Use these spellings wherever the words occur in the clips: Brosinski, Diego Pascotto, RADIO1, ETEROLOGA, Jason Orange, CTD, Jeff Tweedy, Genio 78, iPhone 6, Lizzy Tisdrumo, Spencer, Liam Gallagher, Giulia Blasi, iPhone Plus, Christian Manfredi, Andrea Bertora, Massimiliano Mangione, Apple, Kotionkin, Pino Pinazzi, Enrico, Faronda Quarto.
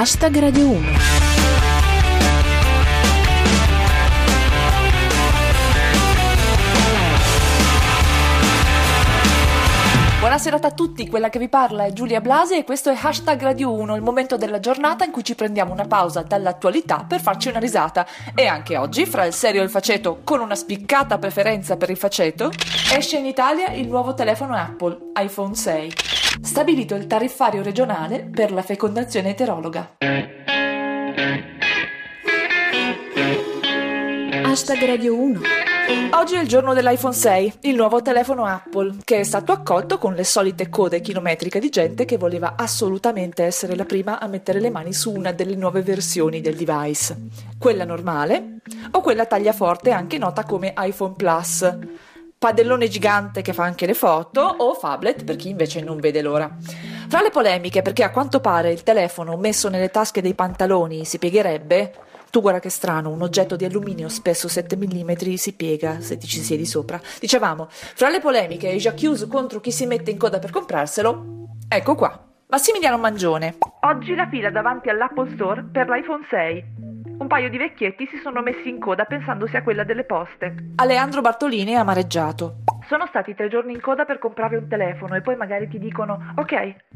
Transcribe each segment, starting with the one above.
Hashtag Radio 1. Buonasera a tutti, quella che vi parla è Giulia Blasi e questo è Hashtag Radio 1, il momento della giornata in cui ci prendiamo una pausa dall'attualità per farci una risata. E anche oggi, fra il serio e il faceto, con una spiccata preferenza per il faceto, esce in Italia il nuovo telefono Apple, iPhone 6. Stabilito il tariffario regionale per la fecondazione eterologa. Hashtag Radio 1. Oggi è il giorno dell'iPhone 6, il nuovo telefono Apple, che è stato accolto con le solite code chilometriche di gente che voleva assolutamente essere la prima a mettere le mani su una delle nuove versioni del device, quella normale o quella tagliaforte, anche nota come iPhone Plus, padellone gigante che fa anche le foto, o phablet per chi invece non vede l'ora. Fra le polemiche, perché a quanto pare il telefono messo nelle tasche dei pantaloni si piegherebbe. Tu guarda che strano, un oggetto di alluminio spesso 7 mm si piega se ti ci siedi sopra. Dicevamo, fra le polemiche e i j'accuse contro chi si mette in coda per comprarselo, ecco qua Massimiliano Mangione. Oggi la fila davanti all'Apple Store per l'iPhone 6. Un paio di vecchietti si sono messi in coda pensandosi a quella delle poste. Aleandro Bartolini è amareggiato. Sono stati 3 giorni in coda per comprare un telefono e poi magari ti dicono «Ok,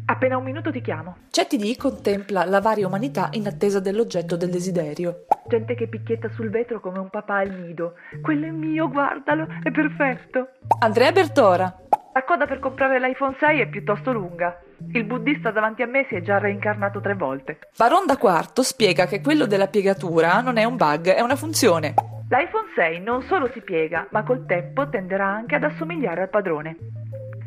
appena 1 minuto ti chiamo». CTD contempla la varia umanità in attesa dell'oggetto del desiderio. Gente che picchietta sul vetro come un papà al nido. «Quello è mio, guardalo, è perfetto». Andrea Bertora. La coda per comprare l'iPhone 6 è piuttosto lunga. Il buddista davanti a me si è già reincarnato 3 volte. Faronda Quarto spiega che quello della piegatura non è un bug, è una funzione. L'iPhone 6 non solo si piega, ma col tempo tenderà anche ad assomigliare al padrone.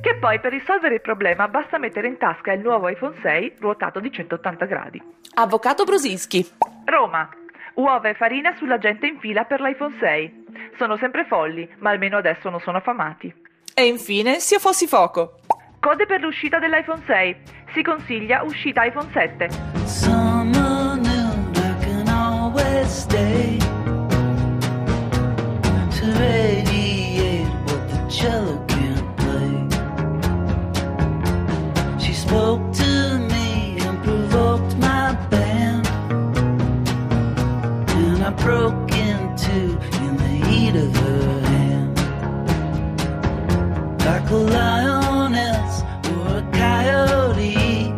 Che poi per risolvere il problema basta mettere in tasca il nuovo iPhone 6 ruotato di 180 gradi. Avvocato Brosinski. Roma. Uova e farina sulla gente in fila per l'iPhone 6. Sono sempre folli, ma almeno adesso non sono affamati. E infine, se fossi fuoco. Code per l'uscita dell'iPhone 6. Si consiglia uscita iPhone 7. Like a lioness or a coyote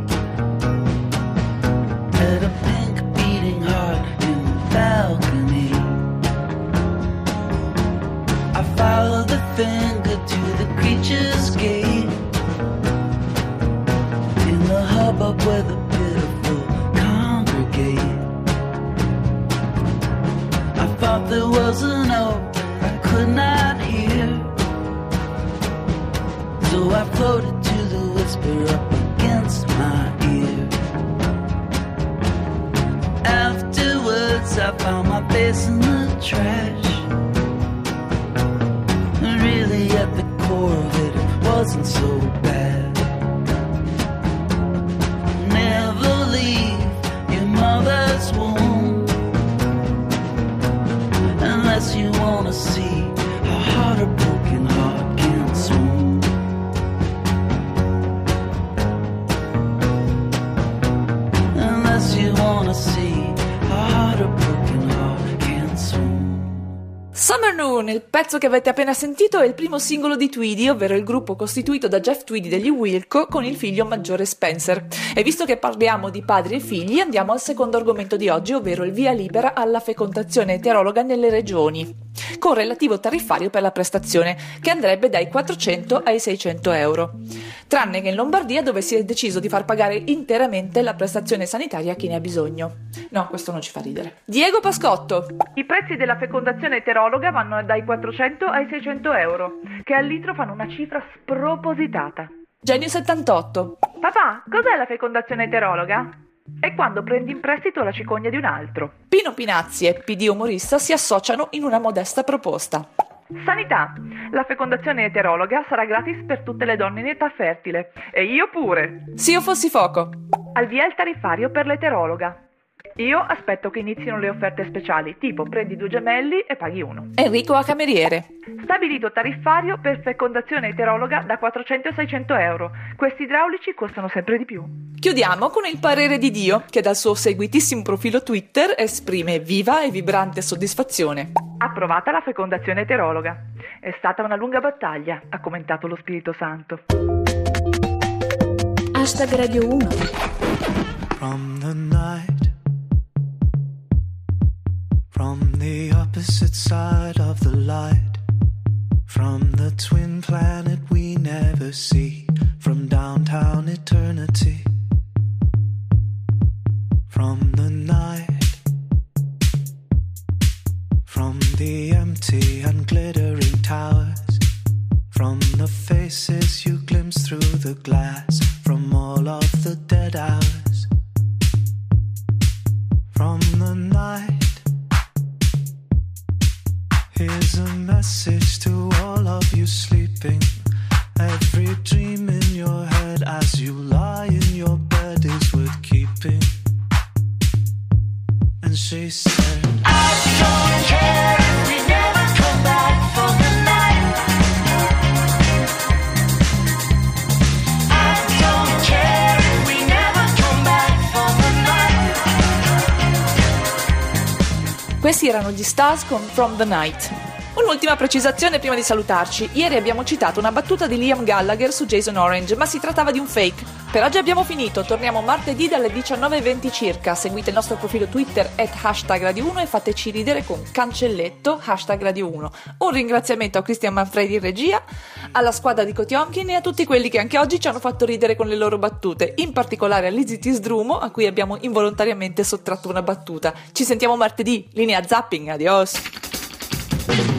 at a pink beating heart in the balcony. I follow the finger to the creature's gate in the hubbub where the pitiful congregate. I thought there was a note I could not hear, so I floated to the whisper up against my ear. Afterwards I found my face in the trash, and really at the core of it, it wasn't so bad. Never leave your mother's womb unless you wanna see how hard a broken heart can swoon. Summer Noon, il pezzo che avete appena sentito, è il primo singolo di Tweedy, ovvero il gruppo costituito da Jeff Tweedy degli Wilco con il figlio maggiore Spencer. E visto che parliamo di padri e figli, andiamo al secondo argomento di oggi, ovvero il via libera alla fecondazione eterologa nelle regioni, con relativo tariffario per la prestazione, che andrebbe dai 400 ai 600 euro, tranne che in Lombardia, dove si è deciso di far pagare interamente la prestazione sanitaria a chi ne ha bisogno. No, questo non ci fa ridere. Diego Pascotto. I prezzi della fecondazione eterologa vanno dai 400 ai 600 euro, che al litro fanno una cifra spropositata. Genio 78. Papà, cos'è la fecondazione eterologa? È quando prendi in prestito la cicogna di un altro. Pino Pinazzi e PD umorista si associano in una modesta proposta. Sanità. La fecondazione eterologa sarà gratis per tutte le donne in età fertile. E io pure. Se io fossi fuoco. Al via il tariffario per l'eterologa. Io aspetto che inizino le offerte speciali, tipo prendi 2 gemelli e paghi 1. Enrico a cameriere. Stabilito tariffario per fecondazione eterologa da 400 a 600 euro. Questi idraulici costano sempre di più. Chiudiamo con il parere di Dio, che dal suo seguitissimo profilo Twitter esprime viva e vibrante soddisfazione. Approvata la fecondazione eterologa. È stata una lunga battaglia, ha commentato lo Spirito Santo. Hashtag Radio 1. From the night, from the opposite side of the light, from the twin planet we never see, from downtown eternity. From the night, from the empty and glittering towers, from the faces you glimpse through the glass, from all of the dead hours. From the night, here's a message to all of you sleeping. Every dream in your head as you lie in your bed is worth keeping. And she said, I don't care if we never come back for the night. I don't care if we never come back for the night. Questi erano gli Stars con From the Night. Un'ultima precisazione prima di salutarci. Ieri abbiamo citato una battuta di Liam Gallagher su Jason Orange, ma si trattava di un fake. Per oggi abbiamo finito, torniamo martedì dalle 19.20 circa. Seguite il nostro profilo Twitter @hashtag Radio1 e fateci ridere con cancelletto #Radio1. Un ringraziamento a Christian Manfredi in regia, alla squadra di Kotionkin e a tutti quelli che anche oggi ci hanno fatto ridere con le loro battute, in particolare a Lizzy Tisdrumo, a cui abbiamo involontariamente sottratto una battuta. Ci sentiamo martedì, linea zapping, adios!